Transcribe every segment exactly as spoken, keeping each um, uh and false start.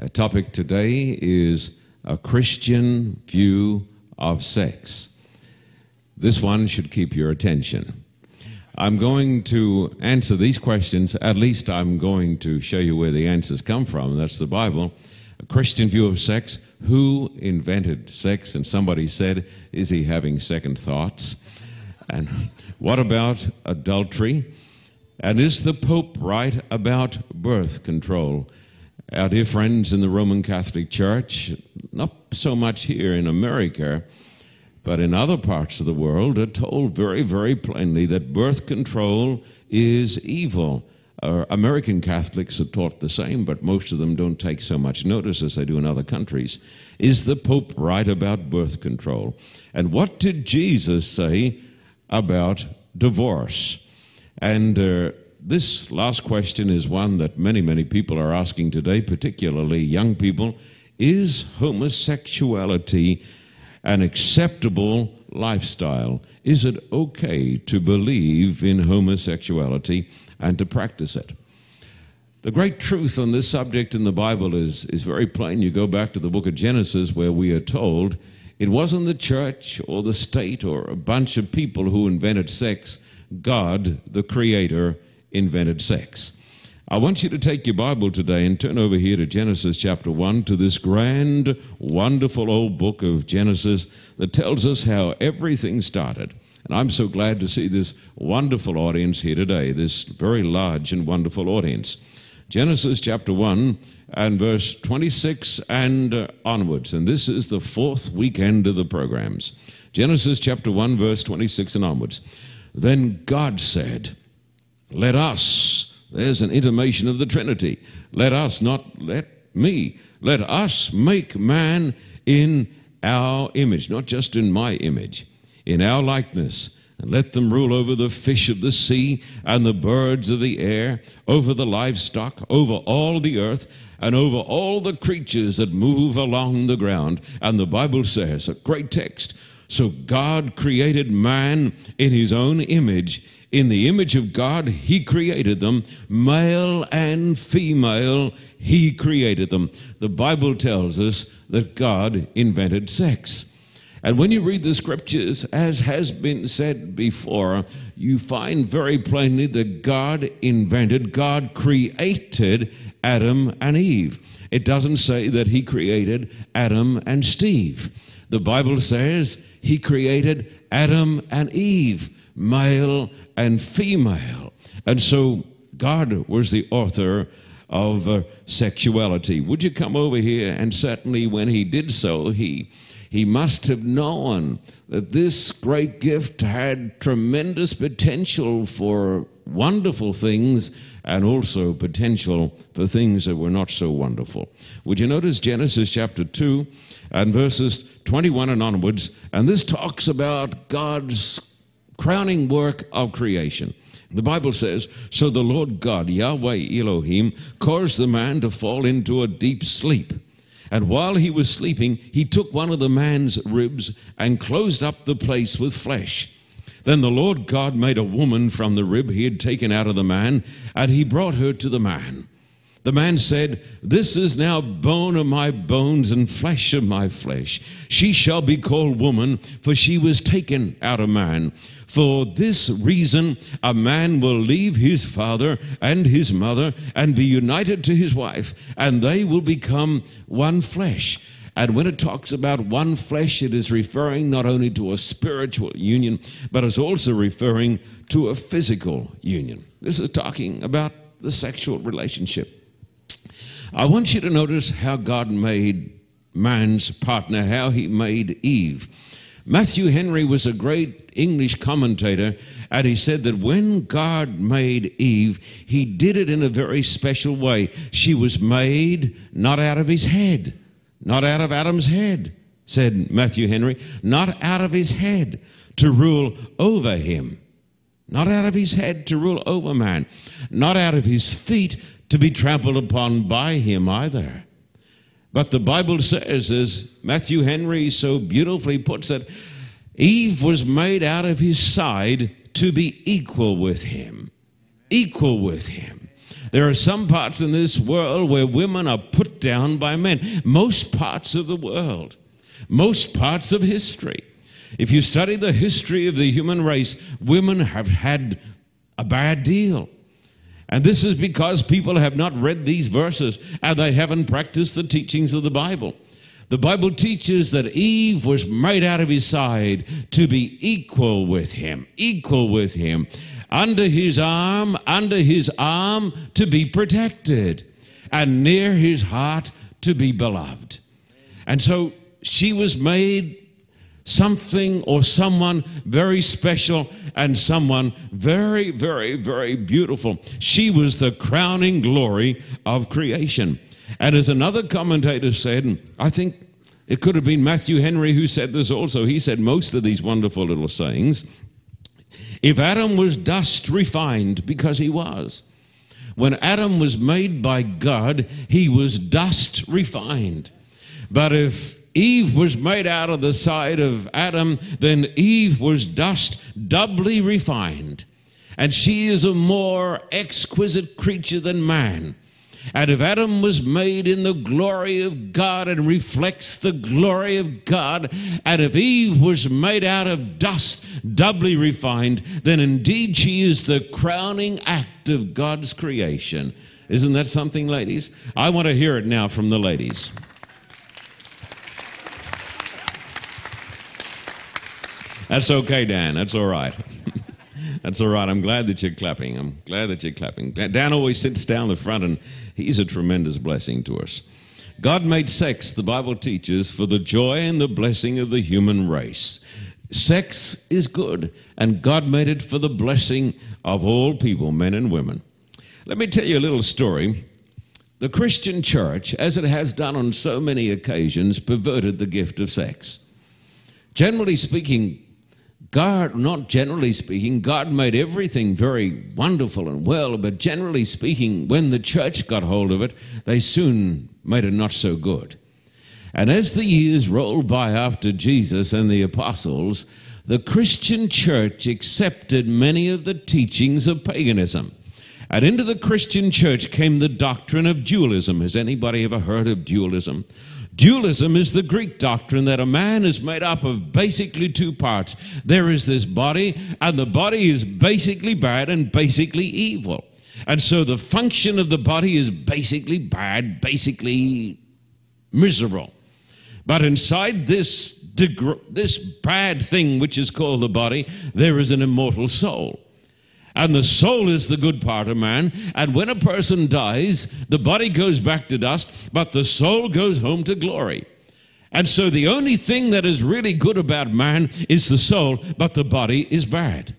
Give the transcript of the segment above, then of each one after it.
Our topic today is a Christian view of sex. This one should keep your attention. I'm going to answer these questions. At least I'm going to show you where the answers come from. That's the Bible. A Christian view of sex. Who invented sex? And somebody said, is he having second thoughts? And what about adultery? And is the Pope right about birth control? Our dear friends in the Roman Catholic Church, not so much here in America, but in other parts of the world, are told very, very plainly that birth control is evil. Uh, American Catholics are taught the same, but most of them don't take so much notice as they do in other countries. Is the Pope right about birth control? And what did Jesus say about divorce? And uh, this last question is one that many, many people are asking today, particularly young people. Is homosexuality an acceptable lifestyle? Is it okay to believe in homosexuality and to practice it? The great truth on this subject in the Bible is, is very plain. You go back to the book of Genesis where we are told it wasn't the church or the state or a bunch of people who invented sex. God, the Creator, invented sex. I want you to take your Bible today and turn over here to Genesis chapter one, to this grand, wonderful old book of Genesis that tells us how everything started. And I'm so glad to see this wonderful audience here today, this very large and wonderful audience. Genesis chapter one and verse twenty-six and onwards. And this is the fourth weekend of the programs. Genesis chapter one, verse twenty-six and onwards. Then God said, let us, there's an intimation of the Trinity, let us, not let me, let us make man in our image, not just in my image, in our likeness, and let them rule over the fish of the sea and the birds of the air, over the livestock, over all the earth, and over all the creatures that move along the ground. And the Bible says, a great text, so God created man in his own image. In the image of God, he created them. Male and female, he created them. The Bible tells us that God invented sex. And when you read the scriptures, as has been said before, you find very plainly that God invented, God created Adam and Eve. It doesn't say that he created Adam and Steve. The Bible says he created Adam and Eve, male and female. And so God was the author of uh, sexuality. Would you come over here? And certainly when he did so, he, he must have known that this great gift had tremendous potential for wonderful things and also potential for things that were not so wonderful. Would you notice Genesis chapter two and verses twenty-one and onwards, and this talks about God's crowning work of creation. The Bible says, so the Lord God, Yahweh Elohim, caused the man to fall into a deep sleep. And while he was sleeping, he took one of the man's ribs and closed up the place with flesh. Then the Lord God made a woman from the rib he had taken out of the man, and he brought her to the man. The man said, this is now bone of my bones and flesh of my flesh. She shall be called woman, for she was taken out of man. For this reason, a man will leave his father and his mother and be united to his wife, and they will become one flesh. And when it talks about one flesh, it is referring not only to a spiritual union, but it's also referring to a physical union. This is talking about the sexual relationship. I want you to notice how God made man's partner, how he made Eve. Matthew Henry was a great English commentator, and he said that when God made Eve, he did it in a very special way. She was made not out of his head, not out of Adam's head, said Matthew Henry, not out of his head to rule over him, not out of his head to rule over man, not out of his feet to be trampled upon by him either. But the Bible says, as Matthew Henry so beautifully puts it, Eve was made out of his side to be equal with him, equal with him. There are some parts in this world where women are put down by men. Most parts of the world, most parts of history. If you study the history of the human race, women have had a bad deal. And this is because people have not read these verses and they haven't practiced the teachings of the Bible. The Bible teaches that Eve was made out of his side to be equal with him, equal with him, under his arm, under his arm to be protected, and near his heart to be beloved. And so she was made something or someone very special and someone very, very, very beautiful. She was the crowning glory of creation. And as another commentator said, and I think it could have been Matthew Henry who said this also, he said most of these wonderful little sayings, if Adam was dust refined, because he was. When Adam was made by God, he was dust refined. But if Eve was made out of the side of Adam, then Eve was dust doubly refined. And she is a more exquisite creature than man. And if Adam was made in the glory of God and reflects the glory of God, and if Eve was made out of dust doubly refined, then indeed she is the crowning act of God's creation. Isn't that something, ladies? I want to hear it now from the ladies. That's okay, Dan. That's all right. That's all right. I'm glad that you're clapping. I'm glad that you're clapping. Dan always sits down the front, and he's a tremendous blessing to us. God made sex, the Bible teaches, for the joy and the blessing of the human race. Sex is good, and God made it for the blessing of all people, men and women. Let me tell you a little story. The Christian church, as it has done on so many occasions, perverted the gift of sex. Generally speaking, God, not generally speaking, God made everything very wonderful and well, but generally speaking, when the church got hold of it, they soon made it not so good. And as the years rolled by after Jesus and the apostles, the Christian church accepted many of the teachings of paganism. And into the Christian church came the doctrine of dualism. Has anybody ever heard of dualism? Dualism is the Greek doctrine that a man is made up of basically two parts. There is this body, and the body is basically bad and basically evil. And so the function of the body is basically bad, basically miserable. But inside this, deg- this bad thing which is called the body, there is an immortal soul. And the soul is the good part of man. And when a person dies, the body goes back to dust, but the soul goes home to glory. And so the only thing that is really good about man is the soul, but the body is bad.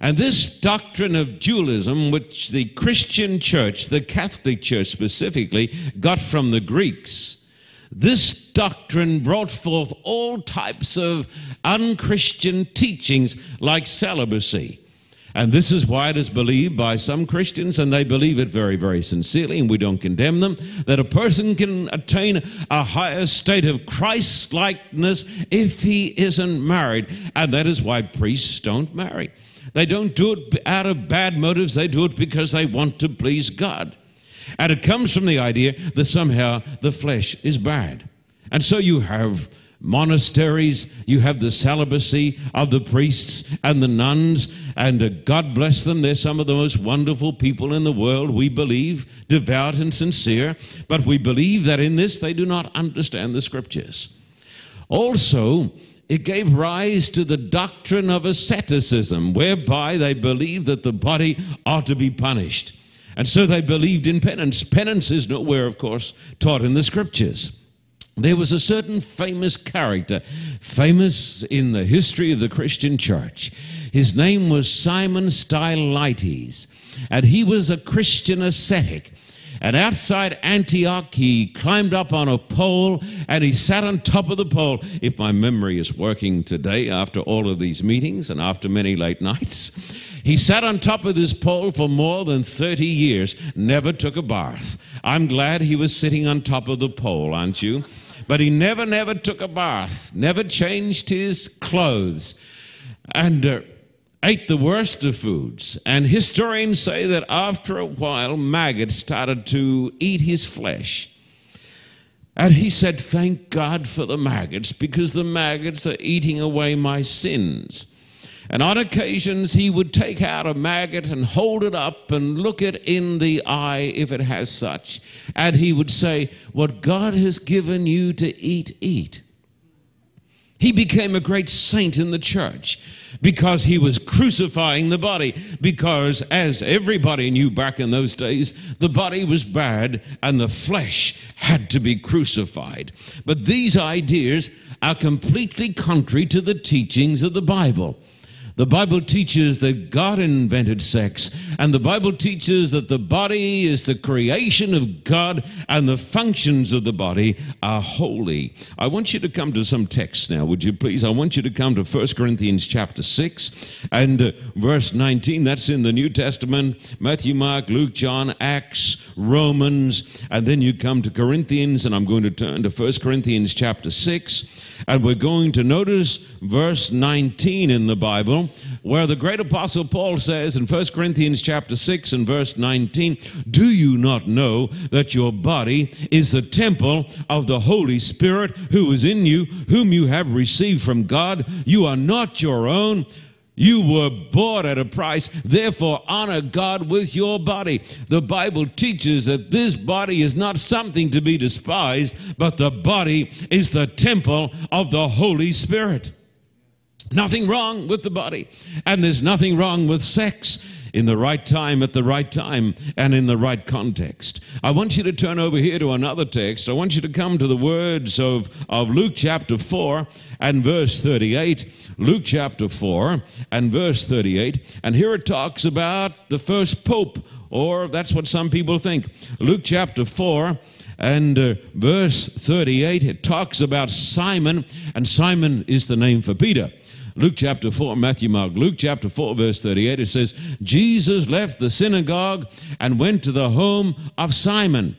And this doctrine of dualism, which the Christian church, the Catholic church specifically, got from the Greeks, this doctrine brought forth all types of unchristian teachings like celibacy. And this is why it is believed by some Christians, and they believe it very, very sincerely, and we don't condemn them, that a person can attain a higher state of Christ-likeness if he isn't married. And that is why priests don't marry. They don't do it out of bad motives. They do it because they want to please God. And it comes from the idea that somehow the flesh is bad. And so you have monasteries, you have the celibacy of the priests and the nuns, and uh, God bless them, they're some of the most wonderful people in the world, we believe, devout and sincere, but we believe that in this they do not understand the scriptures. Also, it gave rise to the doctrine of asceticism, whereby they believed that the body ought to be punished. And so they believed in penance. Penance is nowhere, of course, taught in the scriptures. There was a certain famous character, famous in the history of the Christian church. His name was Simon Stylites, and he was a Christian ascetic. And outside Antioch, he climbed up on a pole, and he sat on top of the pole. If my memory is working today, after all of these meetings and after many late nights, he sat on top of this pole for more than thirty years, never took a bath. I'm glad he was sitting on top of the pole, aren't you? But he never, never took a bath, never changed his clothes. And uh, ate the worst of foods, and historians say that after a while maggots started to eat his flesh. And he said, "Thank God for the maggots, because the maggots are eating away my sins." And on occasions he would take out a maggot and hold it up and look it in the eye if it has such, and he would say, "What God has given you to eat, eat." He became a great saint in the church because he was crucifying the body, because as everybody knew back in those days, the body was bad and the flesh had to be crucified. But these ideas are completely contrary to the teachings of the Bible. The Bible teaches that God invented sex, and the Bible teaches that the body is the creation of God, and the functions of the body are holy. I want you to come to some texts now, would you please? I want you to come to First Corinthians chapter six and uh, verse nineteen. That's in the New Testament. Matthew, Mark, Luke, John, Acts, Romans, and then you come to Corinthians, and I'm going to turn to First Corinthians chapter six, and we're going to notice verse nineteen in the Bible, where the great apostle Paul says in First Corinthians chapter six and verse nineteen, "Do you not know that your body is the temple of the Holy Spirit who is in you, whom you have received from God? You are not your own. You were bought at a price. Therefore, honor God with your body." The Bible teaches that this body is not something to be despised, but the body is the temple of the Holy Spirit. Nothing wrong with the body, and there's nothing wrong with sex in the right time, at the right time, and in the right context. I want you to turn over here to another text. I want you to come to the words of, of Luke chapter four and verse thirty-eight. Luke chapter four and verse thirty-eight. And here it talks about the first pope, or that's what some people think. Luke chapter four and uh, verse thirty-eight, it talks about Simon, and Simon is the name for Peter. Luke chapter four, Matthew, Mark, Luke chapter four, verse thirty-eight, it says, "Jesus left the synagogue and went to the home of Simon."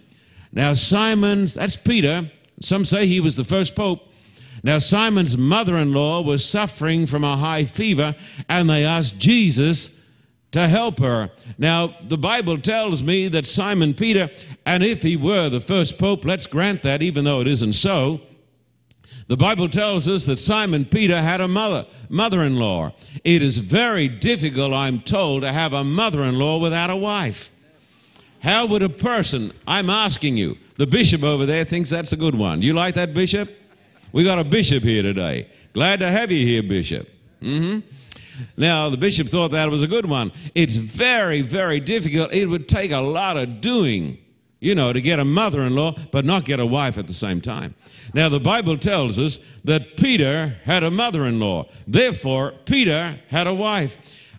Now Simon, that's Peter. Some say he was the first pope. Now Simon's mother-in-law was suffering from a high fever, and they asked Jesus to help her. Now the Bible tells me that Simon Peter, and if he were the first pope, let's grant that even though it isn't so, the Bible tells us that Simon Peter had a mother, mother-in-law. It is very difficult, I'm told, to have a mother-in-law without a wife. How would a person, I'm asking you, the bishop over there thinks that's a good one. You like that, bishop? We got a bishop here today. Glad to have you here, bishop. Mm-hmm. Now, the bishop thought that was a good one. It's very, very difficult. It would take a lot of doing, you know, to get a mother-in-law, but not get a wife at the same time. Now, the Bible tells us that Peter had a mother-in-law. Therefore, Peter had a wife.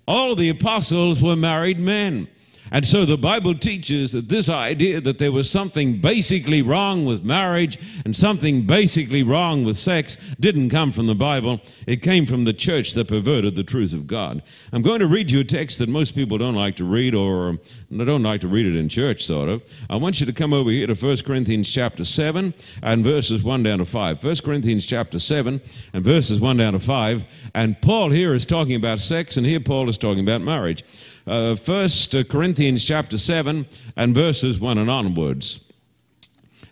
All the apostles were married men. And so the Bible teaches that this idea that there was something basically wrong with marriage and something basically wrong with sex didn't come from the Bible. It came from the church that perverted the truth of God. I'm going to read you a text that most people don't like to read, or they don't like to read it in church, sort of. I want you to come over here to First Corinthians chapter seven and verses one down to five. First Corinthians chapter seven and verses one down to five. And Paul here is talking about sex, and here Paul is talking about marriage. Uh, First Corinthians chapter seven and verses one and onwards.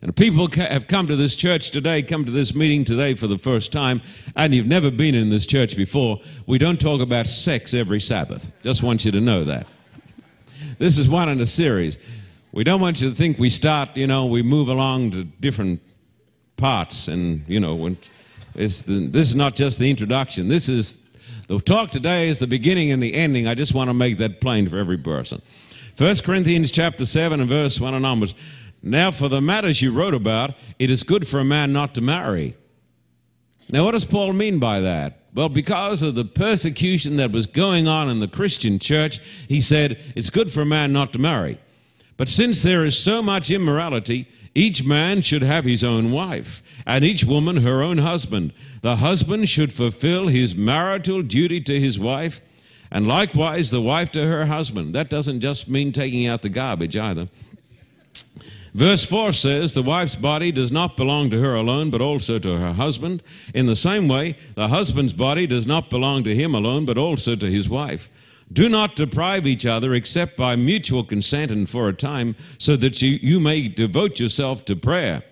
And people ca- have come to this church today, come to this meeting today for the first time, and you've never been in this church before. We don't talk about sex every Sabbath. Just want you to know that. This is one in a series. We don't want you to think we start, you know, we move along to different parts, and, you know, when it's the, this is not just the introduction. This is the talk today is the beginning and the ending. I just want to make that plain for every person. First Corinthians chapter seven and verse one and onwards. "Now for the matters you wrote about, it is good for a man not to marry." Now what does Paul mean by that? Well, because of the persecution that was going on in the Christian church, he said it's good for a man not to marry. "But since there is so much immorality, each man should have his own wife, and each woman her own husband. The husband should fulfill his marital duty to his wife, and likewise the wife to her husband." That doesn't just mean taking out the garbage either. Verse four says, the wife's body does not belong to her alone, but also to her husband. In the same way, the husband's body does not belong to him alone, but also to his wife. Do not deprive each other except by mutual consent and for a time, so that you, you may devote yourself to prayer.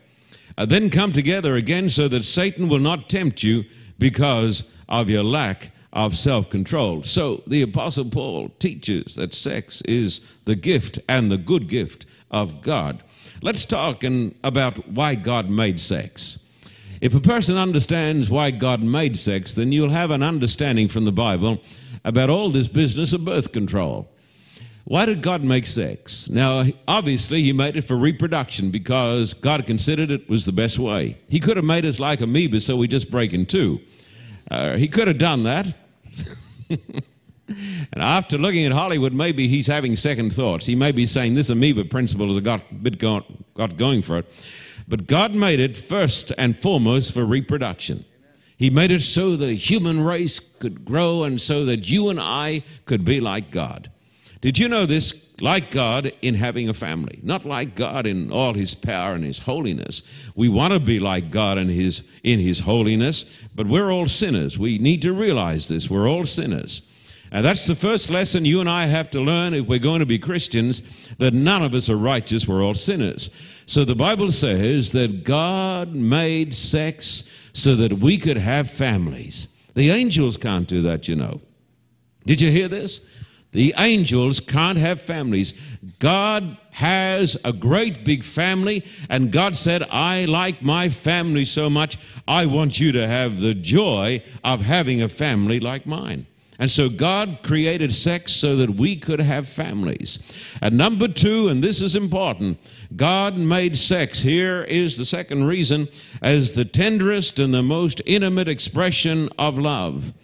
Uh, then come together again so that Satan will not tempt you because of your lack of self-control. So the Apostle Paul teaches that sex is the gift and the good gift of God. Let's talk in, about why God made sex. If a person understands why God made sex, then you'll have an understanding from the Bible about all this business of birth control. Why did God make sex? Now, obviously, he made it for reproduction because God considered it was the best way. He could have made us like amoebas so we just break in two. Uh, he could have done that. And after looking at Hollywood, maybe he's having second thoughts. He may be saying this amoeba principle has got a bit go, got going for it. But God made it first and foremost for reproduction. He made it so the human race could grow and so that you and I could be like God. Did you know this? Like God in having a family, not like God in all his power and his holiness. We want to be like God in his, in his holiness, but we're all sinners. We need to realize this. We're all sinners. And that's the first lesson you and I have to learn if we're going to be Christians, that none of us are righteous, we're all sinners. So the Bible says that God made sex so that we could have families. The angels can't do that, you know. Did you hear this? The angels can't have families. God has a great big family, and God said, I like my family so much, I want you to have the joy of having a family like mine. And so God created sex so that we could have families. And number two, and this is important, God made sex. Here is the second reason, as the tenderest and the most intimate expression of love.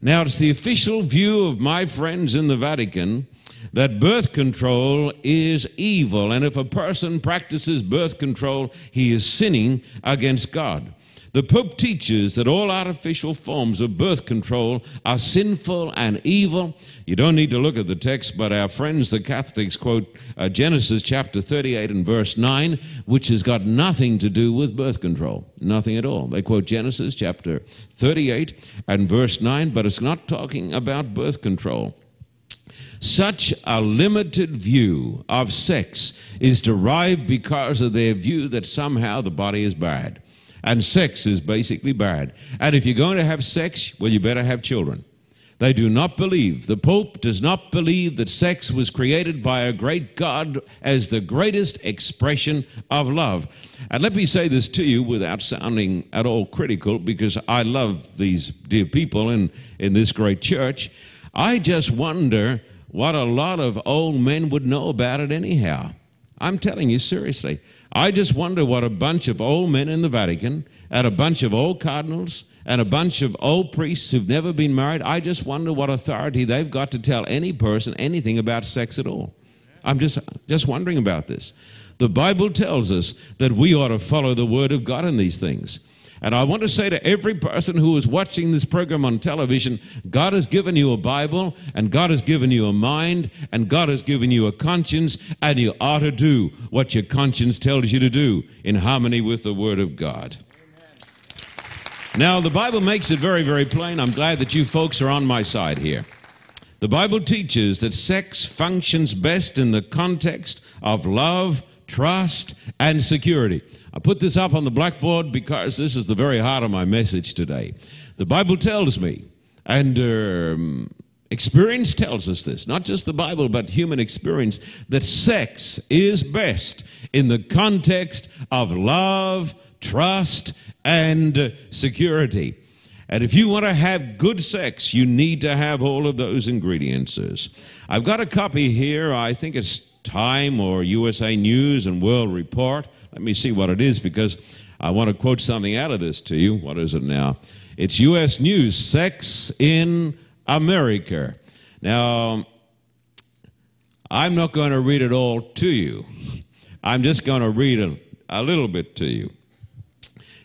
Now, it's the official view of my friends in the Vatican that birth control is evil. And if a person practices birth control, he is sinning against God. The Pope teaches that all artificial forms of birth control are sinful and evil. You don't need to look at the text, but our friends, the Catholics, quote uh, Genesis chapter thirty-eight and verse nine, which has got nothing to do with birth control, nothing at all. They quote Genesis chapter thirty-eight and verse nine, but it's not talking about birth control. Such a limited view of sex is derived because of their view that somehow the body is bad. And sex is basically bad. And if you're going to have sex, well, you better have children. They do not believe. The Pope does not believe that sex was created by a great God as the greatest expression of love. And let me say this to you without sounding at all critical, because I love these dear people in, in this great church. I just wonder what a lot of old men would know about it anyhow. I'm telling you seriously. I just wonder what a bunch of old men in the Vatican and a bunch of old cardinals and a bunch of old priests who've never been married, I just wonder what authority they've got to tell any person anything about sex at all. I'm just, just wondering about this. The Bible tells us that we ought to follow the Word of God in these things. And I want to say to every person who is watching this program on television, God has given you a Bible, and God has given you a mind, and God has given you a conscience, and you ought to do what your conscience tells you to do in harmony with the Word of God. Amen. Now, the Bible makes it very, very plain. I'm glad that you folks are on my side here. The Bible teaches that sex functions best in the context of love, trust, and security. I put this up on the blackboard because this is the very heart of my message today. The Bible tells me, and um, experience tells us this, not just the Bible but human experience, that sex is best in the context of love, trust, and security. And if you want to have good sex, you need to have all of those ingredients. I've got a copy here. I think it's Time or U S A News and World Report. Let me see what it is, because I want to quote something out of this to you. What is it now? It's U S News, Sex in America. Now, I'm not going to read it all to you. I'm just going to read a, a little bit to you.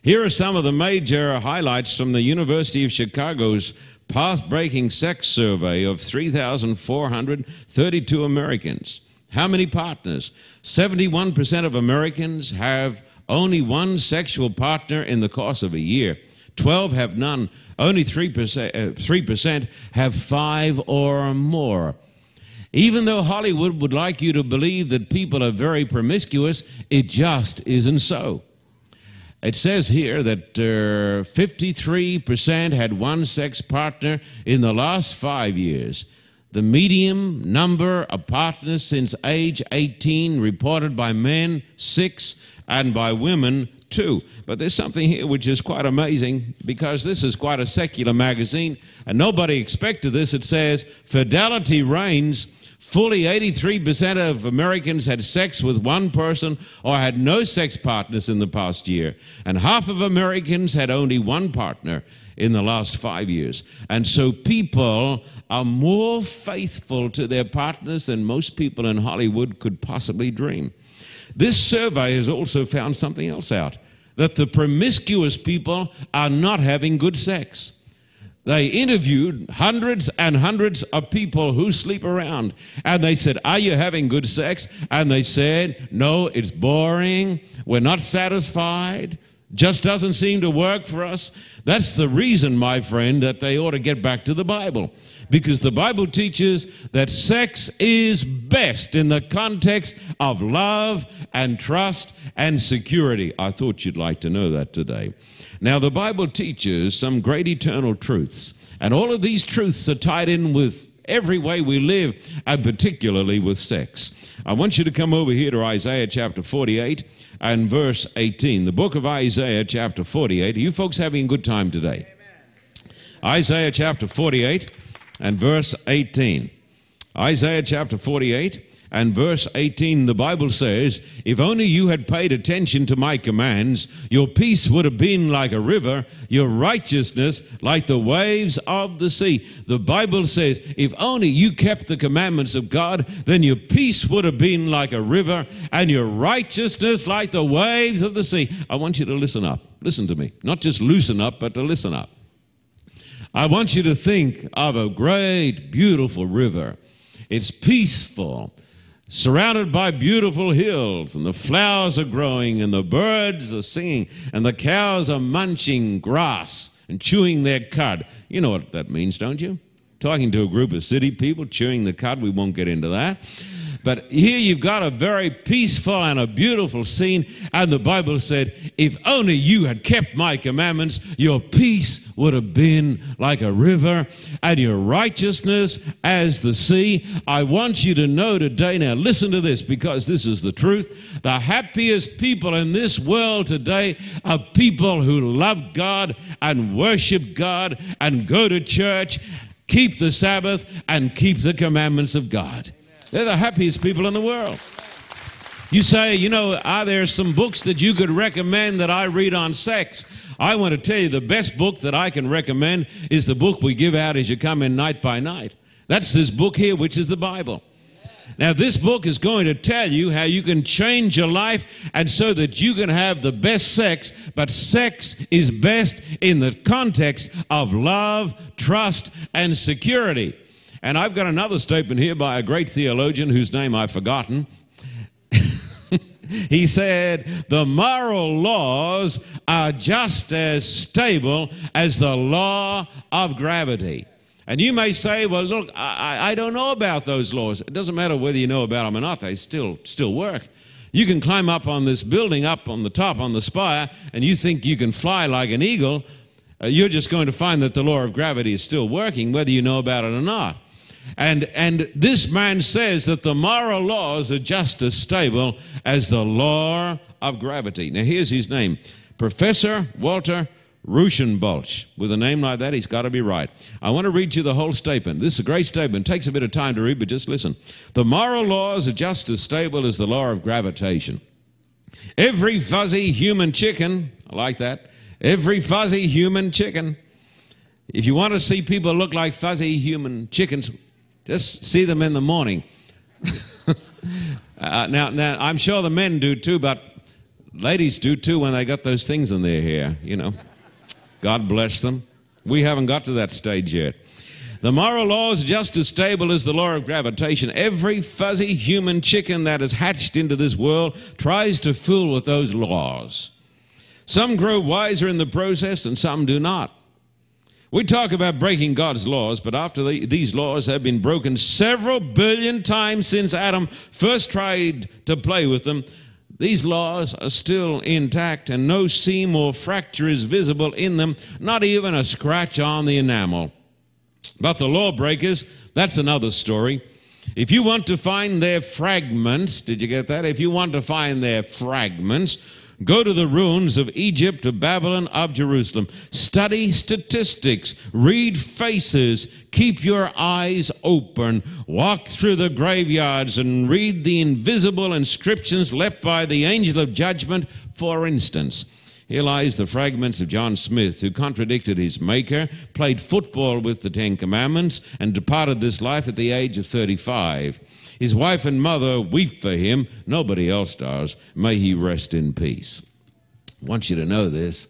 Here are some of the major highlights from the University of Chicago's path-breaking sex survey of three thousand four hundred thirty-two Americans. How many partners? seventy-one percent of Americans have only one sexual partner in the course of a year. twelve have none. Only three percent, uh, three percent have five or more. Even though Hollywood would like you to believe that people are very promiscuous, it just isn't so. It says here that uh, fifty-three percent had one sex partner in the last five years. The median number of partners since age eighteen reported by men, six, and by women, two. But there's something here which is quite amazing, because this is quite a secular magazine, and nobody expected this. It says, "Fidelity reigns. Fully eighty-three percent of Americans had sex with one person or had no sex partners in the past year. And half of Americans had only one partner in the last five years. And so people are more faithful to their partners than most people in Hollywood could possibly dream. This survey has also found something else out, that the promiscuous people are not having good sex. They interviewed hundreds and hundreds of people who sleep around, and they said, "Are you having good sex?" And they said, "No, it's boring. We're not satisfied. Just doesn't seem to work for us." That's the reason, my friend, that they ought to get back to the Bible, because the Bible teaches that sex is best in the context of love and trust and security. I thought you'd like to know that today. Now, the Bible teaches some great eternal truths, and all of these truths are tied in with every way we live, and particularly with sex. I want you to come over here to Isaiah chapter forty-eight and verse eighteen. The book of Isaiah chapter forty-eight. Are you folks having a good time today? Amen. Isaiah chapter forty-eight and verse eighteen. Isaiah chapter forty-eight and verse eighteen, the Bible says, "If only you had paid attention to my commands, your peace would have been like a river, your righteousness like the waves of the sea." The Bible says, if only you kept the commandments of God, then your peace would have been like a river and your righteousness like the waves of the sea. I want you to listen up. Listen to me. Not just loosen up, but to listen up. I want you to think of a great, beautiful river. It's peaceful, surrounded by beautiful hills, and the flowers are growing, and the birds are singing, and the cows are munching grass and chewing their cud. You know what that means, don't you? Talking to a group of city people, chewing the cud, we won't get into that. But here you've got a very peaceful and a beautiful scene, and the Bible said, if only you had kept my commandments, your peace would have been like a river and your righteousness as the sea. I want you to know today, now listen to this, because this is the truth. The happiest people in this world today are people who love God and worship God and go to church, keep the Sabbath, and keep the commandments of God. They're the happiest people in the world. You say, you know, are there some books that you could recommend that I read on sex? I want to tell you the best book that I can recommend is the book we give out as you come in night by night. That's this book here, which is the Bible. Now, this book is going to tell you how you can change your life and so that you can have the best sex, but sex is best in the context of love, trust, and security. And I've got another statement here by a great theologian whose name I've forgotten. He said, the moral laws are just as stable as the law of gravity. And you may say, well, look, I, I don't know about those laws. It doesn't matter whether you know about them or not. They still, still work. You can climb up on this building, up on the top, on the spire, and you think you can fly like an eagle. Uh, you're just going to find that the law of gravity is still working, whether you know about it or not. And, and this man says that the moral laws are just as stable as the law of gravity. Now, here's his name, Professor Walter Rauschenbusch. With a name like that, he's got to be right. I want to read you the whole statement. This is a great statement. It takes a bit of time to read, but just listen. The moral laws are just as stable as the law of gravitation. Every fuzzy human chicken, I like that, every fuzzy human chicken. If you want to see people look like fuzzy human chickens, just see them in the morning. uh, now, now, I'm sure the men do too, but ladies do too when they got those things in their hair, you know. God bless them. We haven't got to that stage yet. The moral law is just as stable as the law of gravitation. Every fuzzy human chicken that is hatched into this world tries to fool with those laws. Some grow wiser in the process and some do not. We talk about breaking God's laws, but after the, these laws have been broken several billion times since Adam first tried to play with them, these laws are still intact and no seam or fracture is visible in them, not even a scratch on the enamel. But the lawbreakers, that's another story. If you want to find their fragments, did you get that? If you want to find their fragments, go to the ruins of Egypt, of Babylon, of Jerusalem. Study statistics. Read faces. Keep your eyes open. Walk through the graveyards and read the invisible inscriptions left by the angel of judgment. For instance, here lies the fragments of John Smith, who contradicted his maker, played football with the Ten Commandments, and departed this life at the age of thirty-five. His wife and mother weep for him. Nobody else does. May he rest in peace. I want you to know this.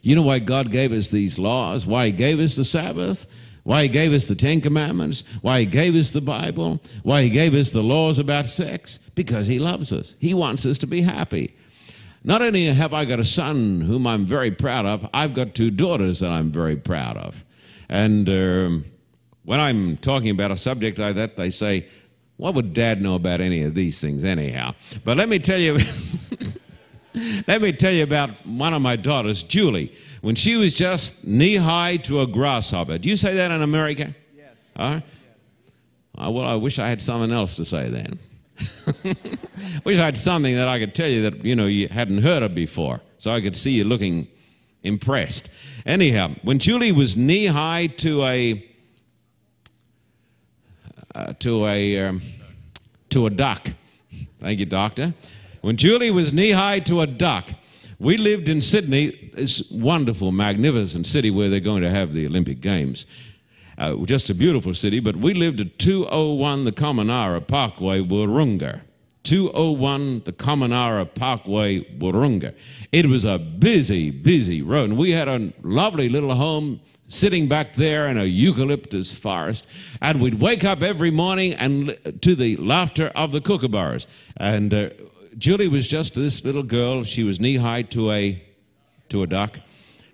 You know why God gave us these laws, why he gave us the Sabbath, why he gave us the Ten Commandments, why he gave us the Bible, why he gave us the laws about sex? Because he loves us. He wants us to be happy. Not only have I got a son whom I'm very proud of, I've got two daughters that I'm very proud of. And um, when I'm talking about a subject like that, they say, what would Dad know about any of these things anyhow? But let me tell you, let me tell you about one of my daughters, Julie, when she was just knee-high to a grasshopper. Do you say that in America? Yes. Huh? Yes. Uh, well, I wish I had someone else to say that. Wish I had something that I could tell you that, you know, you hadn't heard of before, so I could see you looking impressed. Anyhow, when Julie was knee-high to a uh, to a um, to a duck, thank you, doctor. When Julie was knee-high to a duck, we lived in Sydney, this wonderful, magnificent city where they're going to have the Olympic Games. Uh, just a beautiful city, but we lived at two oh one the Komanara Parkway, Woorunga. two oh one the Komanara Parkway, Woorunga. It was a busy, busy road, and we had a lovely little home sitting back there in a eucalyptus forest, and we'd wake up every morning and to the laughter of the kookaburras. And uh, Julie was just this little girl. She was knee-high to a, to a duck.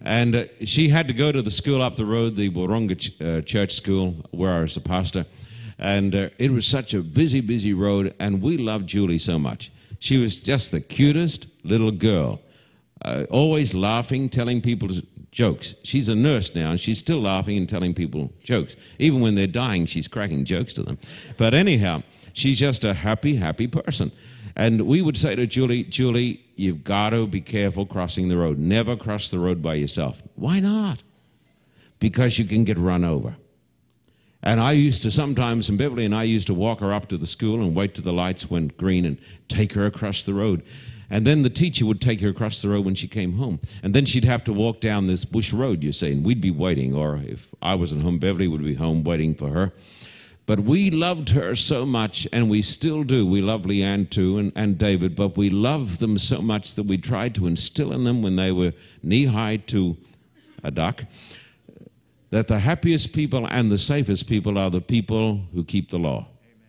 And uh, she had to go to the school up the road, the Woorunga ch uh, Church School, where I was the pastor. And uh, it was such a busy, busy road, and we loved Julie so much. She was just the cutest little girl, uh, always laughing, telling people jokes. She's a nurse now, and she's still laughing and telling people jokes. Even when they're dying, she's cracking jokes to them. But anyhow, she's just a happy, happy person. And we would say to Julie, Julie, you've got to be careful crossing the road. Never cross the road by yourself. Why not? Because you can get run over. And I used to sometimes, and Beverly and I used to walk her up to the school and wait till the lights went green and take her across the road. And then the teacher would take her across the road when she came home. And then she'd have to walk down this bush road, you see, and we'd be waiting. Or if I wasn't home, Beverly would be home waiting for her. But we loved her so much, and we still do. We love Leanne too, and, and David, but we love them so much that we tried to instill in them when they were knee-high to a duck that the happiest people and the safest people are the people who keep the law. Amen.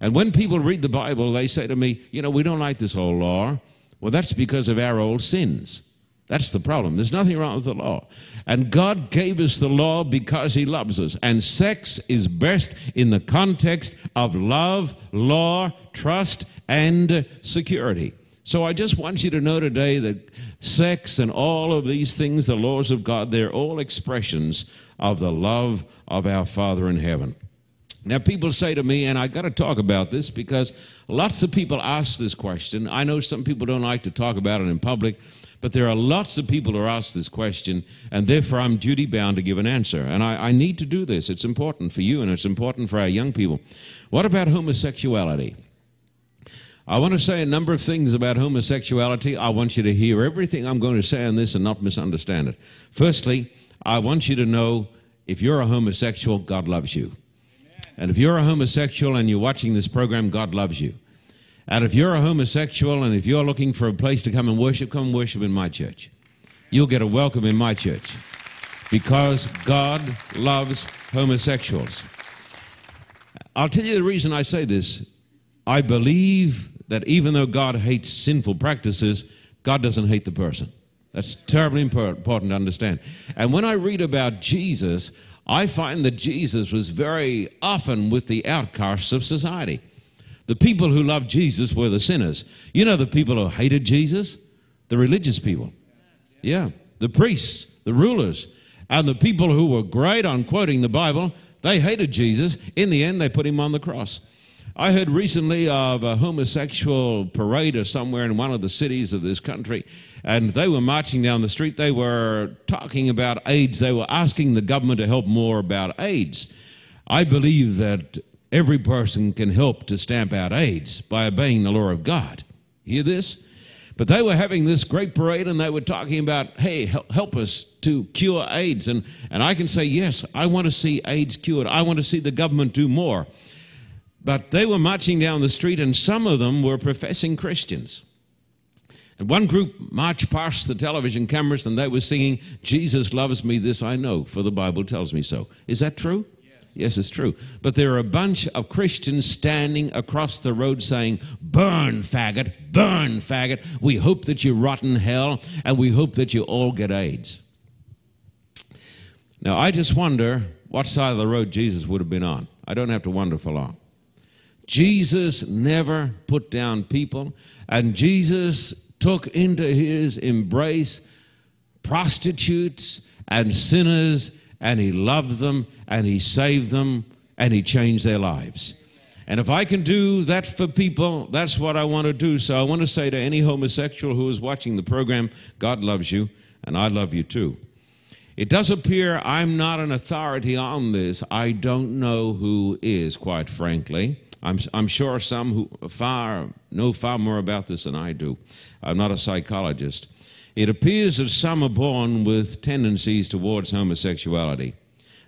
And when people read the Bible, they say to me, you know, we don't like this whole law. Well, that's because of our old sins. That's the problem. There's nothing wrong with the law. And God gave us the law because he loves us. And sex is best in the context of love, law, trust, and security. So I just want you to know today that sex and all of these things, the laws of God, they're all expressions of the love of our Father in heaven. Now, people say to me, and I've got to talk about this because lots of people ask this question. I know some people don't like to talk about it in public, but there are lots of people who are asked this question, and therefore I'm duty-bound to give an answer. And I, I need to do this. It's important for you, and it's important for our young people. What about homosexuality? I want to say a number of things about homosexuality. I want you to hear everything I'm going to say on this and not misunderstand it. Firstly, I want you to know if you're a homosexual, God loves you. Amen. And if you're a homosexual and you're watching this program, God loves you. And if you're a homosexual and if you're looking for a place to come and worship, come worship in my church. You'll get a welcome in my church. because God loves homosexuals. I'll tell you the reason I say this. I believe that even though God hates sinful practices, God doesn't hate the person. That's terribly important to understand. And when I read about Jesus, I find that Jesus was very often with the outcasts of society. The people who loved Jesus were the sinners. You know the people who hated Jesus? The religious people. Yeah. The priests, the rulers, and the people who were great on quoting the Bible, they hated Jesus. In the end, they put him on the cross. I heard recently of a homosexual parade or somewhere in one of the cities of this country, and they were marching down the street. They were talking about AIDS. They were asking the government to help more about AIDS. I believe that every person can help to stamp out AIDS by obeying the law of God. Hear this? But they were having this great parade, and they were talking about, hey, help us to cure AIDS. And, and I can say, yes, I want to see AIDS cured. I want to see the government do more. But they were marching down the street, and some of them were professing Christians. And one group marched past the television cameras, and they were singing, Jesus loves me, this I know, for the Bible tells me so. Is that true? Yes, yes, it's true. But there are a bunch of Christians standing across the road saying, burn, faggot, burn, faggot. We hope that you rot in hell, and we hope that you all get AIDS. Now, I just wonder what side of the road Jesus would have been on. I don't have to wonder for long. Jesus never put down people, and Jesus took into his embrace prostitutes and sinners, and he loved them, and he saved them, and he changed their lives. And if I can do that for people, that's what I want to do. So I want to say to any homosexual who is watching the program, God loves you, and I love you too. It does appear I'm not an authority on this. I don't know who is, quite frankly. I'm, I'm sure some who far, know far more about this than I do. I'm not a psychologist. It appears that some are born with tendencies towards homosexuality.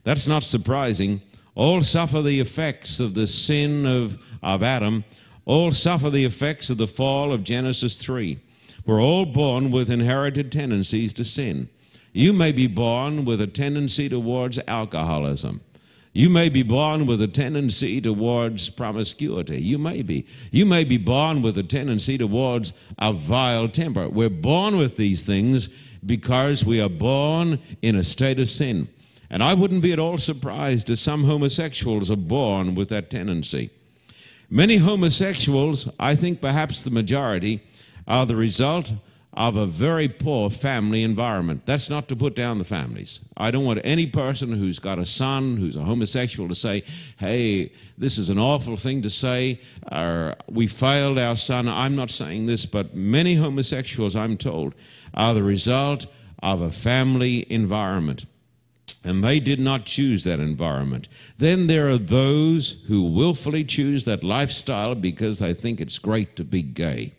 That's not surprising. All suffer the effects of the sin of, of Adam. All suffer the effects of the fall of Genesis three. We're all born with inherited tendencies to sin. You may be born with a tendency towards alcoholism. You may be born with a tendency towards promiscuity. You may be. You may be born with a tendency towards a vile temper. We're born with these things because we are born in a state of sin. And I wouldn't be at all surprised if some homosexuals are born with that tendency. Many homosexuals, I think perhaps the majority, are the result of a very poor family environment. That's not to put down the families. I don't want any person who's got a son who's a homosexual to say, hey, this is an awful thing to say, or we failed our son. I'm not saying this, but many homosexuals, I'm told, are the result of a family environment. And they did not choose that environment. Then there are those who willfully choose that lifestyle because they think it's great to be gay.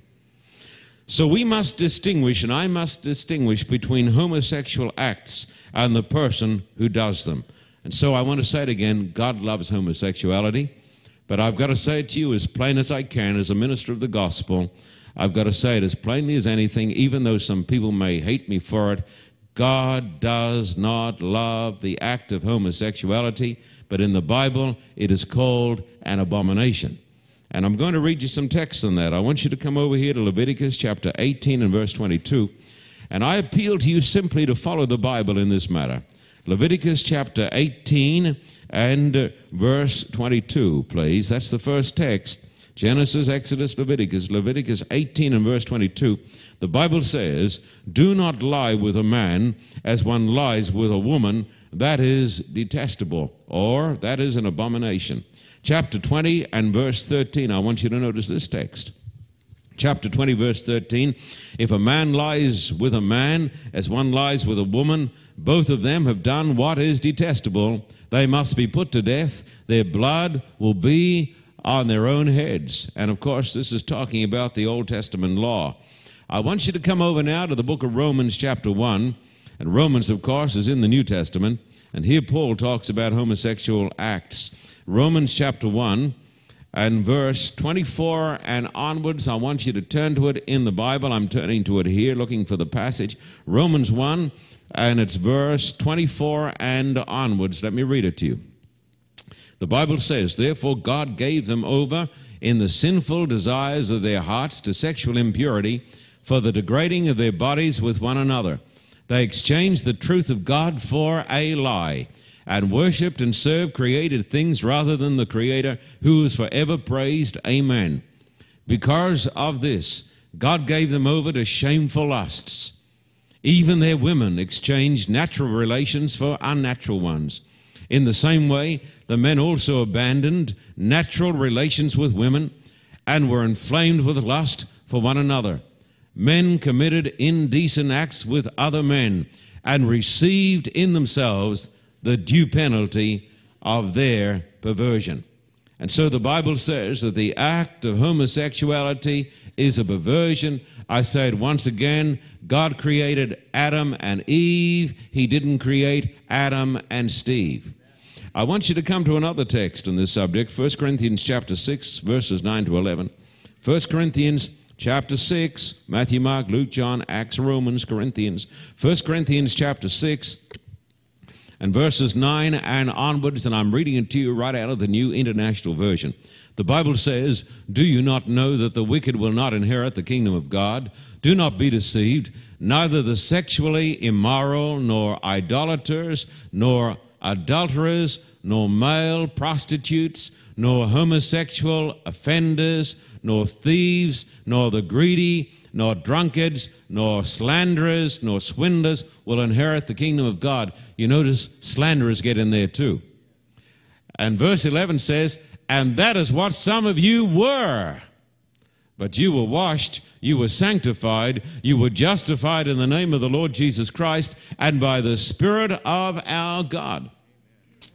So we must distinguish, and I must distinguish, between homosexual acts and the person who does them. And so I want to say it again, God loves homosexuality, but I've got to say it to you as plain as I can, as a minister of the gospel. I've got to say it as plainly as anything, even though some people may hate me for it. God does not love the act of homosexuality, but in the Bible it is called an abomination. And I'm going to read you some texts on that. I want you to come over here to Leviticus chapter eighteen and verse twenty-two. And I appeal to you simply to follow the Bible in this matter. Leviticus chapter eighteen and verse twenty-two, please. That's the first text. Genesis, Exodus, Leviticus. Leviticus eighteen and verse twenty-two. The Bible says, do not lie with a man as one lies with a woman. That is detestable, or that is an abomination. Chapter twenty and verse thirteen. I want you to notice this text. Chapter twenty, verse thirteen. If a man lies with a man as one lies with a woman, both of them have done what is detestable. They must be put to death. Their blood will be on their own heads. And of course, this is talking about the Old Testament law. I want you to come over now to the book of Romans, chapter one. And Romans, of course, is in the New Testament. And here Paul talks about homosexual acts. Romans chapter one and verse twenty-four and onwards. I want you to turn to it in the Bible. I'm turning to it here, looking for the passage. Romans one, and it's verse twenty-four and onwards. Let me read it to you. The Bible says, "Therefore God gave them over in the sinful desires of their hearts to sexual impurity, for the degrading of their bodies with one another. They exchanged the truth of God for a lie, and worshipped and served created things rather than the Creator, who is forever praised. Amen. Because of this, God gave them over to shameful lusts. Even their women exchanged natural relations for unnatural ones. In the same way, the men also abandoned natural relations with women and were inflamed with lust for one another. Men committed indecent acts with other men and received in themselves the due penalty of their perversion." And so the Bible says that the act of homosexuality is a perversion. I say it once again, God created Adam and Eve. He didn't create Adam and Steve. I want you to come to another text on this subject, First Corinthians chapter six, verses nine to eleven. First Corinthians chapter six, Matthew, Mark, Luke, John, Acts, Romans, Corinthians. First Corinthians chapter six, and verses nine and onwards, and I'm reading it to you right out of the New International Version. The Bible says, "Do you not know that the wicked will not inherit the kingdom of God? Do not be deceived. Neither the sexually immoral, nor idolaters, nor adulterers, nor male prostitutes, nor homosexual offenders, nor thieves, nor the greedy, nor drunkards, nor slanderers, nor swindlers will inherit the kingdom of God." You notice slanderers get in there too. And verse eleven says, "And that is what some of you were. But you were washed, you were sanctified, you were justified in the name of the Lord Jesus Christ and by the Spirit of our God."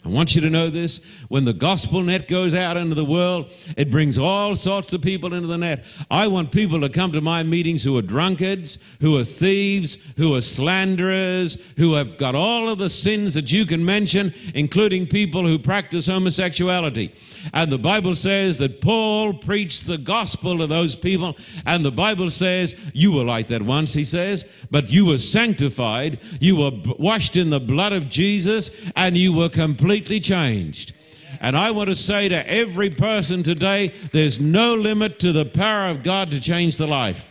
I want you to know this. When the gospel net goes out into the world, it brings all sorts of people into the net. I want people to come to my meetings who are drunkards, who are thieves, who are slanderers, who have got all of the sins that you can mention, including people who practice homosexuality. And the Bible says that Paul preached the gospel to those people. And the Bible says, you were like that once, he says, but you were sanctified, you were washed in the blood of Jesus, and you were completely Completely changed. And I want to say to every person today, there's no limit to the power of God to change the life.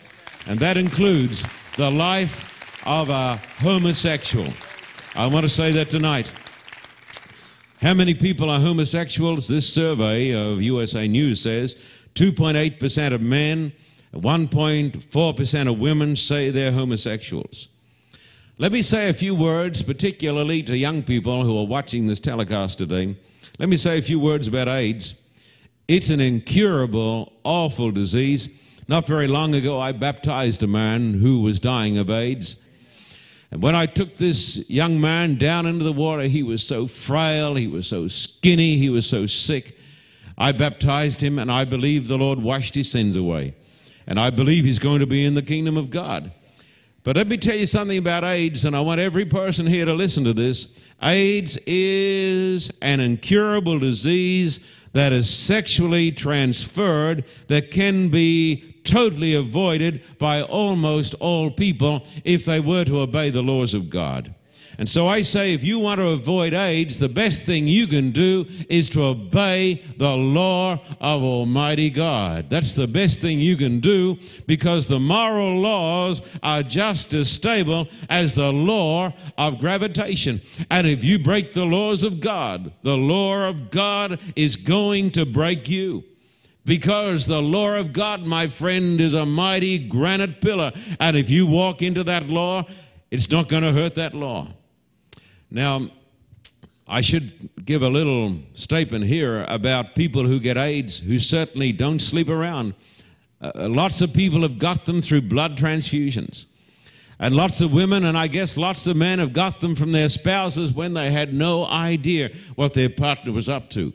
And that includes the life of a homosexual. I want to say that tonight. How many people are homosexuals? This survey of U S A News says two point eight percent of men, one point four percent of women say they're homosexuals. Let me say a few words, particularly to young people who are watching this telecast today. Let me say a few words about AIDS. It's an incurable, awful disease. Not very long ago, I baptized a man who was dying of AIDS. And when I took this young man down into the water, he was so frail, he was so skinny, he was so sick. I baptized him, and I believe the Lord washed his sins away. And I believe he's going to be in the kingdom of God. But let me tell you something about AIDS, and I want every person here to listen to this. AIDS is an incurable disease that is sexually transferred, that can be totally avoided by almost all people if they were to obey the laws of God. And so I say, if you want to avoid AIDS, the best thing you can do is to obey the law of Almighty God. That's the best thing you can do, because the moral laws are just as stable as the law of gravitation. And if you break the laws of God, the law of God is going to break you. Because the law of God, my friend, is a mighty granite pillar. And if you walk into that law, it's not going to hurt that law. Now, I should give a little statement here about people who get AIDS who certainly don't sleep around. Uh, lots of people have got them through blood transfusions. And lots of women, and I guess lots of men, have got them from their spouses when they had no idea what their partner was up to.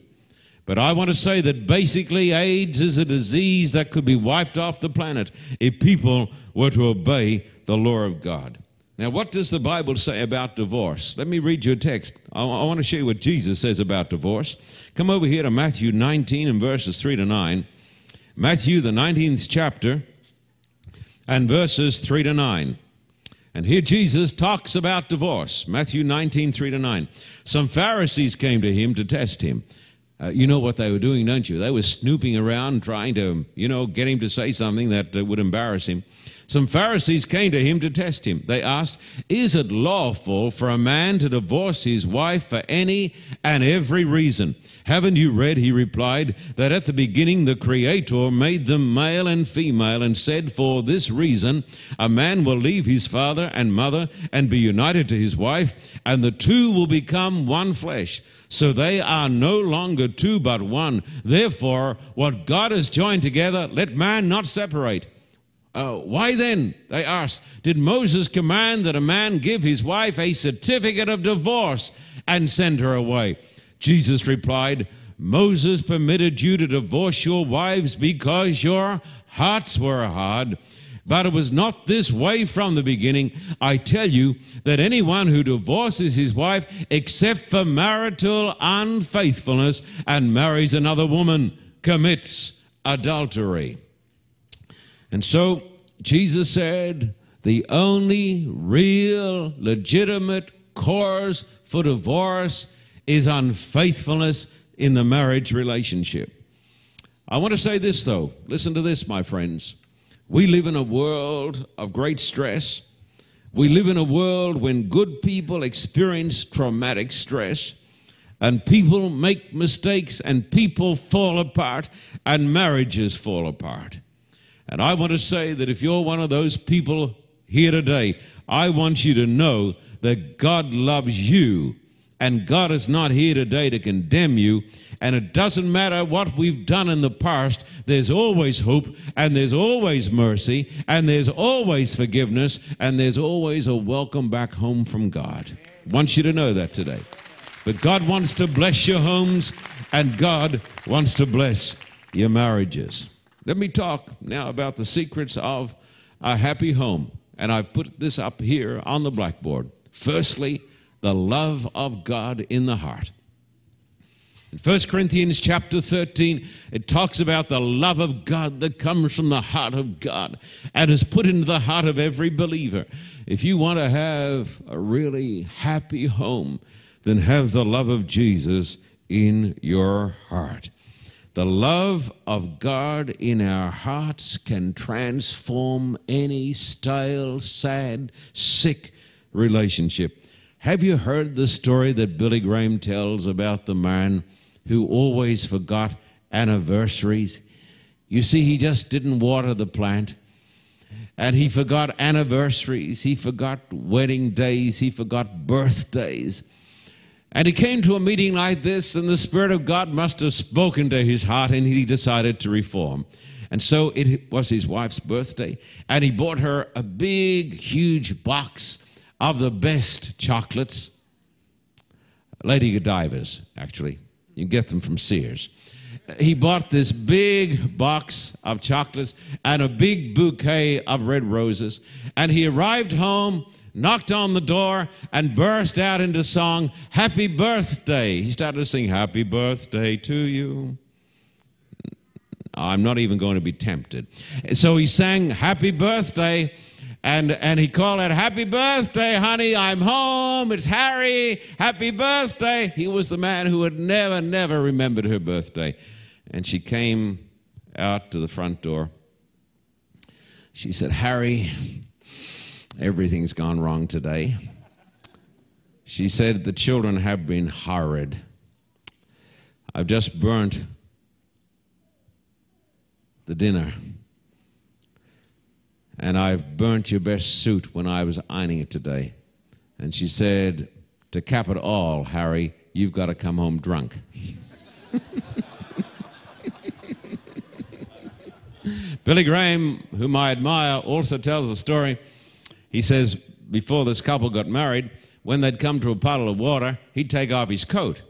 But I want to say that basically AIDS is a disease that could be wiped off the planet if people were to obey the law of God. Now, what does the Bible say about divorce? Let me read you a text. I, I want to show you what Jesus says about divorce. Come over here to Matthew nineteen and verses three to nine. Matthew, the nineteenth chapter, and verses three to nine. And here Jesus talks about divorce. Matthew nineteen, three to nine. Some Pharisees came to him to test him. Uh, you know what they were doing, don't you? They were snooping around trying to, you know, get him to say something that uh, would embarrass him. Some Pharisees came to him to test him. They asked, "Is it lawful for a man to divorce his wife for any and every reason?" "Haven't you read," he replied, "that at the beginning the Creator made them male and female and said, 'For this reason a man will leave his father and mother and be united to his wife, and the two will become one flesh. So they are no longer two but one. Therefore, what God has joined together, let man not separate.'" Uh, why then, they asked, "did Moses command that a man give his wife a certificate of divorce and send her away?" Jesus replied, "Moses permitted you to divorce your wives because your hearts were hard. But it was not this way from the beginning. I tell you that anyone who divorces his wife except for marital unfaithfulness and marries another woman commits adultery." And so Jesus said the only real legitimate cause for divorce is unfaithfulness in the marriage relationship. I want to say this, though. Listen to this, my friends. We live in a world of great stress. We live in a world when good people experience traumatic stress, and people make mistakes, and people fall apart, and marriages fall apart. And I want to say that if you're one of those people here today, I want you to know that God loves you, and God is not here today to condemn you, and it doesn't matter what we've done in the past, there's always hope, and there's always mercy, and there's always forgiveness, and there's always a welcome back home from God. I want you to know that today. But God wants to bless your homes, and God wants to bless your marriages. Let me talk now about the secrets of a happy home. And I put this up here on the blackboard. Firstly, the love of God in the heart. In First Corinthians chapter thirteen, it talks about the love of God that comes from the heart of God and is put into the heart of every believer. If you want to have a really happy home, then have the love of Jesus in your heart. The love of God in our hearts can transform any stale, sad, sick relationship. Have you heard the story that Billy Graham tells about the man who always forgot anniversaries? You see, he just didn't water the plant. And he forgot anniversaries. He forgot wedding days. He forgot birthdays. And he came to a meeting like this, and the Spirit of God must have spoken to his heart, and he decided to reform. And so it was his wife's birthday, and he bought her a big, huge box of the best chocolates. Lady Godiva's, actually. You can get them from Sears. He bought this big box of chocolates and a big bouquet of red roses, and he arrived home, knocked on the door, and burst out into song, "Happy Birthday." He started to sing, "Happy Birthday to you." I'm not even going to be tempted. So he sang, "Happy Birthday," and, and he called out, "Happy Birthday, honey, I'm home, it's Harry, happy birthday." He was the man who had never, never remembered her birthday. And she came out to the front door. She said, "Harry, everything's gone wrong today." She said, "The children have been horrid. I've just burnt the dinner. And I've burnt your best suit when I was ironing it today." And she said, "To cap it all, Harry, you've got to come home drunk." Billy Graham, whom I admire, also tells a story. He says before this couple got married, when they'd come to a puddle of water, he'd take off his coat.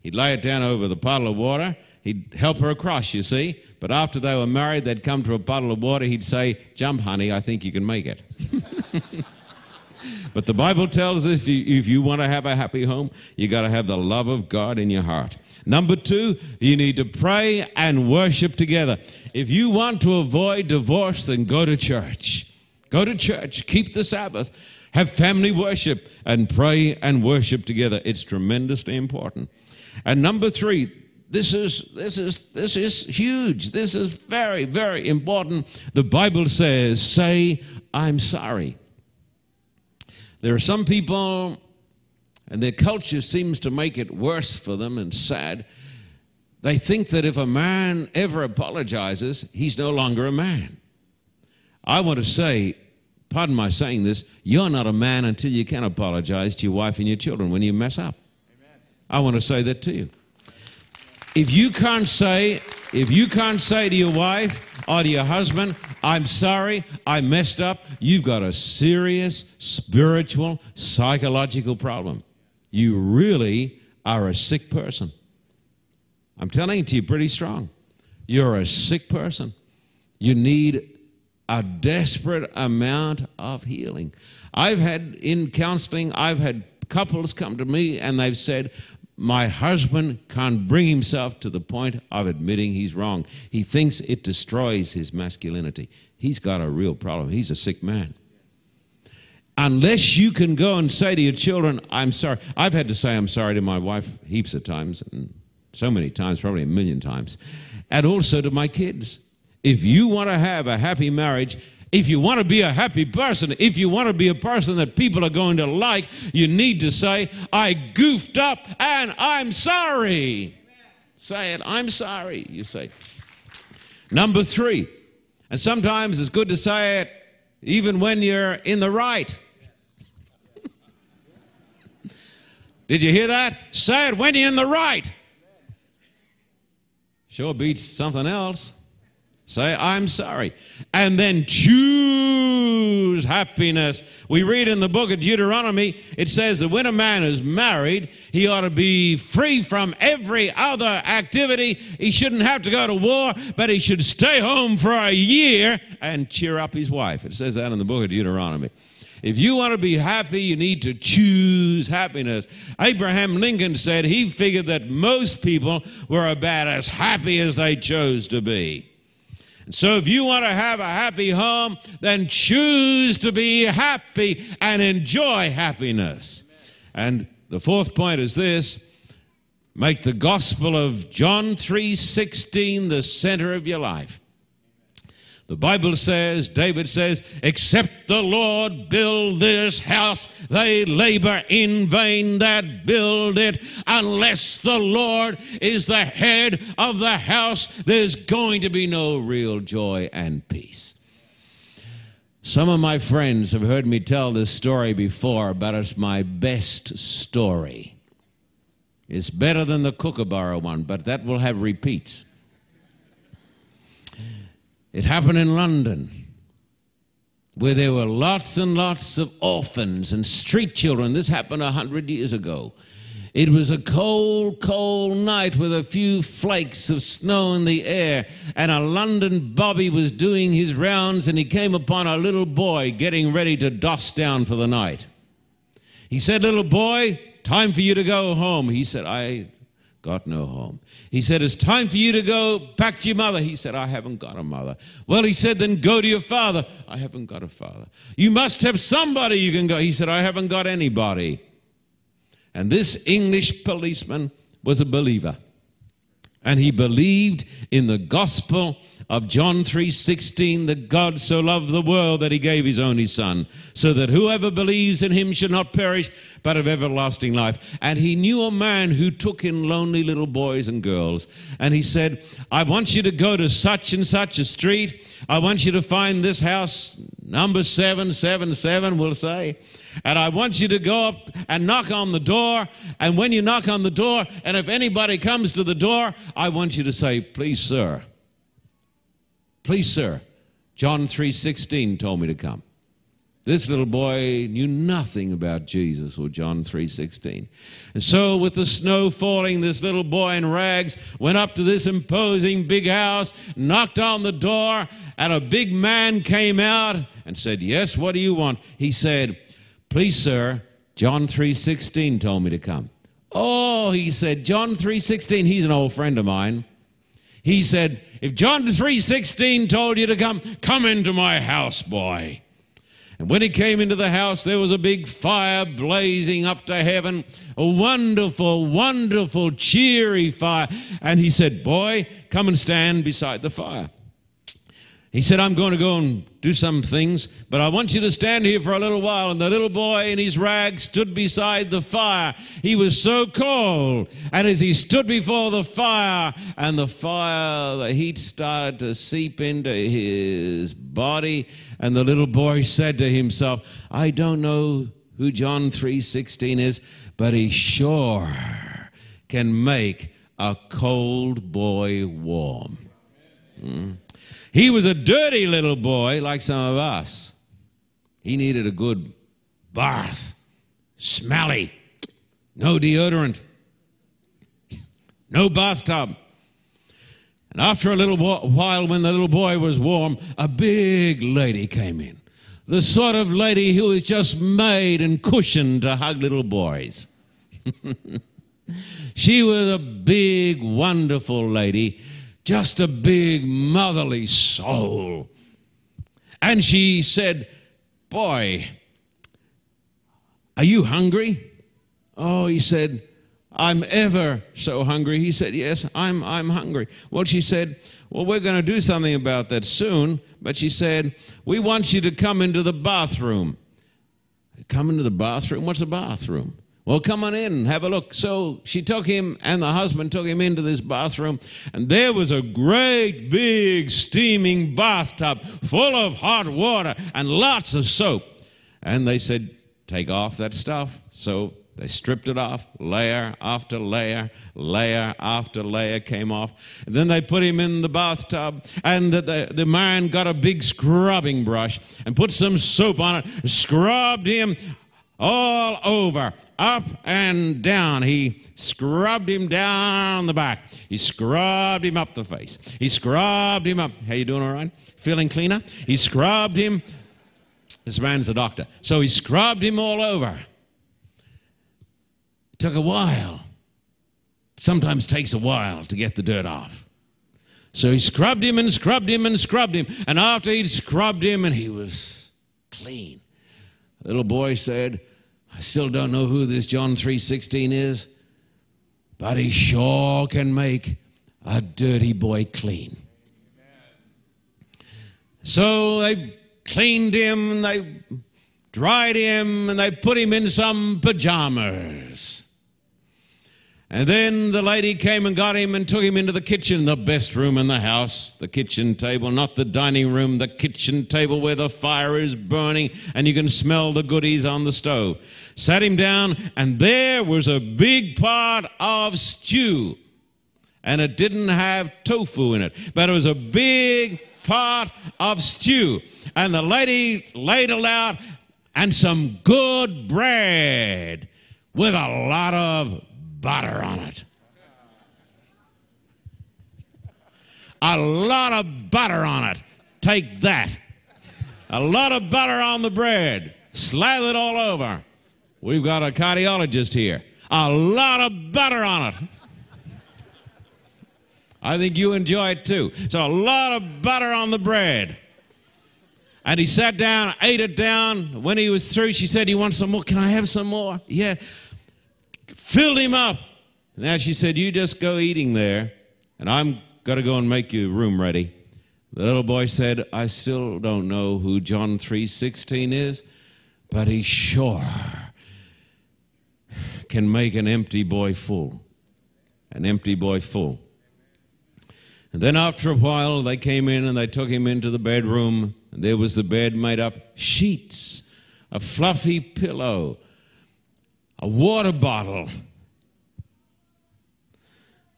He'd lay it down over the puddle of water. He'd help her across, you see. But after they were married, they'd come to a puddle of water. He'd say, "Jump, honey, I think you can make it." But the Bible tells us if you, if you want to have a happy home, you got to have the love of God in your heart. Number two, you need to pray and worship together. If you want to avoid divorce, then go to church. Go to church. Keep the Sabbath. Have family worship and pray and worship together. It's tremendously important. And number three, This is, this, is, this is huge. This is very, very important. The Bible says, say, I'm sorry. There are some people, and their culture seems to make it worse for them and sad. They think that if a man ever apologizes, he's no longer a man. I want to say, pardon my saying this, you're not a man until you can apologize to your wife and your children when you mess up. Amen. I want to say that to you. If you can't say, if you can't say to your wife or to your husband, I'm sorry, I messed up, you've got a serious spiritual, psychological problem. You really are a sick person. I'm telling it to you pretty strong. You're a sick person. You need a desperate amount of healing. I've had, in counseling, I've had couples come to me and they've said, my husband can't bring himself to the point of admitting he's wrong. He thinks it destroys his masculinity. He's got a real problem. He's a sick man. Unless you can go and say to your children, I'm sorry. I've had to say I'm sorry to my wife heaps of times, and so many times, probably a million times, and also to my kids. If you want to have a happy marriage, if you want to be a happy person, if you want to be a person that people are going to like, you need to say, I goofed up and I'm sorry. Amen. Say it, I'm sorry, you say. Number three, and sometimes it's good to say it even when you're in the right. Did you hear that? Say it when you're in the right. Sure beats something else. Say, I'm sorry. And then choose happiness. We read in the book of Deuteronomy, it says that when a man is married, he ought to be free from every other activity. He shouldn't have to go to war, but he should stay home for a year and cheer up his wife. It says that in the book of Deuteronomy. If you want to be happy, you need to choose happiness. Abraham Lincoln said he figured that most people were about as happy as they chose to be. So if you want to have a happy home, then choose to be happy and enjoy happiness. And the fourth point is this, make the gospel of John three sixteen the center of your life. The Bible says, David says, except the Lord build this house, they labor in vain that build it. Unless the Lord is the head of the house, there's going to be no real joy and peace. Some of my friends have heard me tell this story before, but it's my best story. It's better than the Kookaburra one, but that will have repeats. It happened in London, where there were lots and lots of orphans and street children. This happened a hundred years ago. It was a cold, cold night with a few flakes of snow in the air, and a London bobby was doing his rounds, and he came upon a little boy getting ready to doss down for the night. He said, little boy, time for you to go home. He said, I got no home. He said, it's time for you to go back to your mother. He said, I haven't got a mother. Well, he said, then go to your father. I haven't got a father. You must have somebody you can go. He said, I haven't got anybody. And this English policeman was a believer. And he believed in the gospel of John three sixteen, that God so loved the world that he gave his only son, so that whoever believes in him should not perish, but have everlasting life. And he knew a man who took in lonely little boys and girls. And he said, I want you to go to such and such a street. I want you to find this house, number seven seven seven, we'll say. And I want you to go up and knock on the door. And when you knock on the door, and if anybody comes to the door, I want you to say, please, sir. Please, sir, John three sixteen told me to come. This little boy knew nothing about Jesus or John three sixteen. And so with the snow falling, this little boy in rags went up to this imposing big house, knocked on the door, and a big man came out and said, yes, what do you want? He said, Please, sir, John three sixteen told me to come. Oh, he said, John three sixteen, he's an old friend of mine. He said, if John three sixteen told you to come, come into my house, boy. And when he came into the house, there was a big fire blazing up to heaven, a wonderful, wonderful, cheery fire. And he said, boy, come and stand beside the fire. He said, I'm going to go and do some things, but I want you to stand here for a little while. And the little boy in his rags stood beside the fire. He was so cold. And as he stood before the fire, and the fire, the heat started to seep into his body. And the little boy said to himself, I don't know who John three sixteen is, but he sure can make a cold boy warm. Mm. He was a dirty little boy like some of us. He needed a good bath, smelly, no deodorant, no bathtub. And after a little while, when the little boy was warm, a big lady came in, the sort of lady who was just made and cushioned to hug little boys. She was a big, wonderful lady, just a big motherly soul. And she said, boy, are you hungry? Oh, he said, I'm ever so hungry. He said, yes, I'm, I'm hungry. Well, she said, well, we're going to do something about that soon. But she said, we want you to come into the bathroom. Come into the bathroom? What's a bathroom? Well, come on in and have a look. So she took him, and the husband took him into this bathroom, and there was a great big steaming bathtub full of hot water and lots of soap. And they said, take off that stuff. So they stripped it off, layer after layer, layer after layer came off. And then they put him in the bathtub, and the, the, the man got a big scrubbing brush and put some soap on it, scrubbed him all over, up and down. He scrubbed him down the back. He scrubbed him up the face. He scrubbed him up. How you doing, all right? Feeling cleaner? He scrubbed him. This man's a doctor. So he scrubbed him all over. It took a while. Sometimes takes a while to get the dirt off. So he scrubbed him and scrubbed him and scrubbed him. And after he'd scrubbed him and he was clean, the little boy said, I still don't know who this John three sixteen is, but he sure can make a dirty boy clean. Amen. So they cleaned him, and they dried him, and they put him in some pajamas. And then the lady came and got him and took him into the kitchen, the best room in the house, the kitchen table, not the dining room, the kitchen table where the fire is burning and you can smell the goodies on the stove. Sat him down, and there was a big pot of stew, and it didn't have tofu in it, but it was a big pot of stew. And the lady laid it out, and some good bread with a lot of butter on it. A lot of butter on it. Take that. A lot of butter on the bread. Slathered all over. We've got a cardiologist here. A lot of butter on it. I think you enjoy it too. So a lot of butter on the bread. And he sat down, ate it down. When he was through, she said, "You want some more? Can I have some more?" Yeah. Filled him up. Now she said, you just go eating there, and I'm got to go and make your room ready. The little boy said, I still don't know who John three sixteen is, but he sure can make an empty boy full. An empty boy full. And then after a while, they came in and they took him into the bedroom. And there was the bed made up sheets, a fluffy pillow, a water bottle.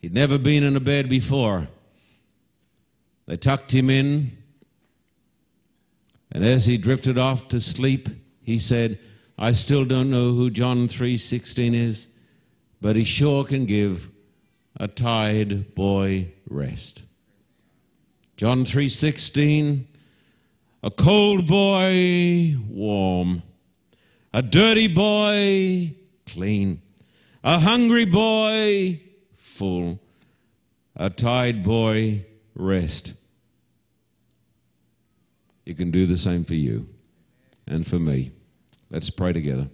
He'd never been in a bed before. They tucked him in, and as he drifted off to sleep, he said, I still don't know who John three sixteen is, but he sure can give a tired boy rest. John three sixteen, a cold boy warm. A dirty boy, clean. A hungry boy, full. A tired boy, rest. You can do the same for you and for me. Let's pray together.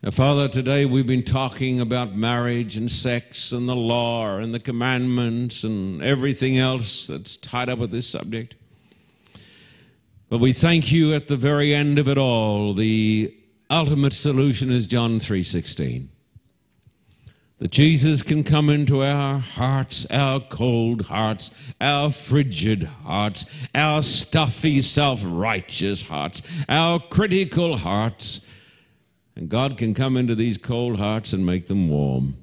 Now, Father, today we've been talking about marriage and sex and the law and the commandments and everything else that's tied up with this subject. But we thank you at the very end of it all, the ultimate solution is John three sixteen. That Jesus can come into our hearts, our cold hearts, our frigid hearts, our stuffy, self-righteous hearts, our critical hearts. And God can come into these cold hearts and make them warm.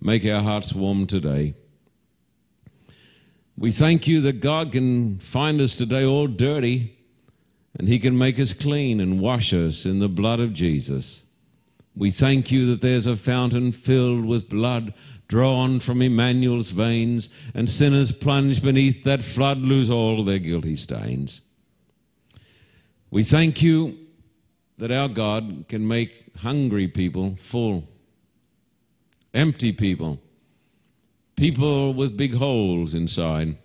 Make our hearts warm today. We thank you that God can find us today all dirty, and he can make us clean and wash us in the blood of Jesus. We thank you that there's a fountain filled with blood drawn from Emmanuel's veins, and sinners plunged beneath that flood lose all their guilty stains. We thank you that our God can make hungry people full, empty people, people with big holes inside.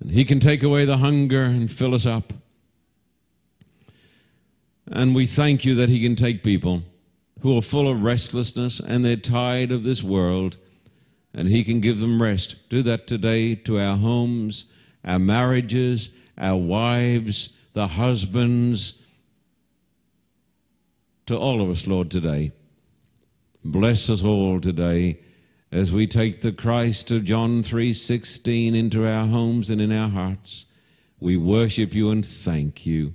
And he can take away the hunger and fill us up. And we thank you that he can take people who are full of restlessness and they're tired of this world, and he can give them rest. Do that today to our homes, our marriages, our wives, the husbands, to all of us, Lord, today. Bless us all today as we take the Christ of John three sixteen into our homes and in our hearts. We worship you and thank you.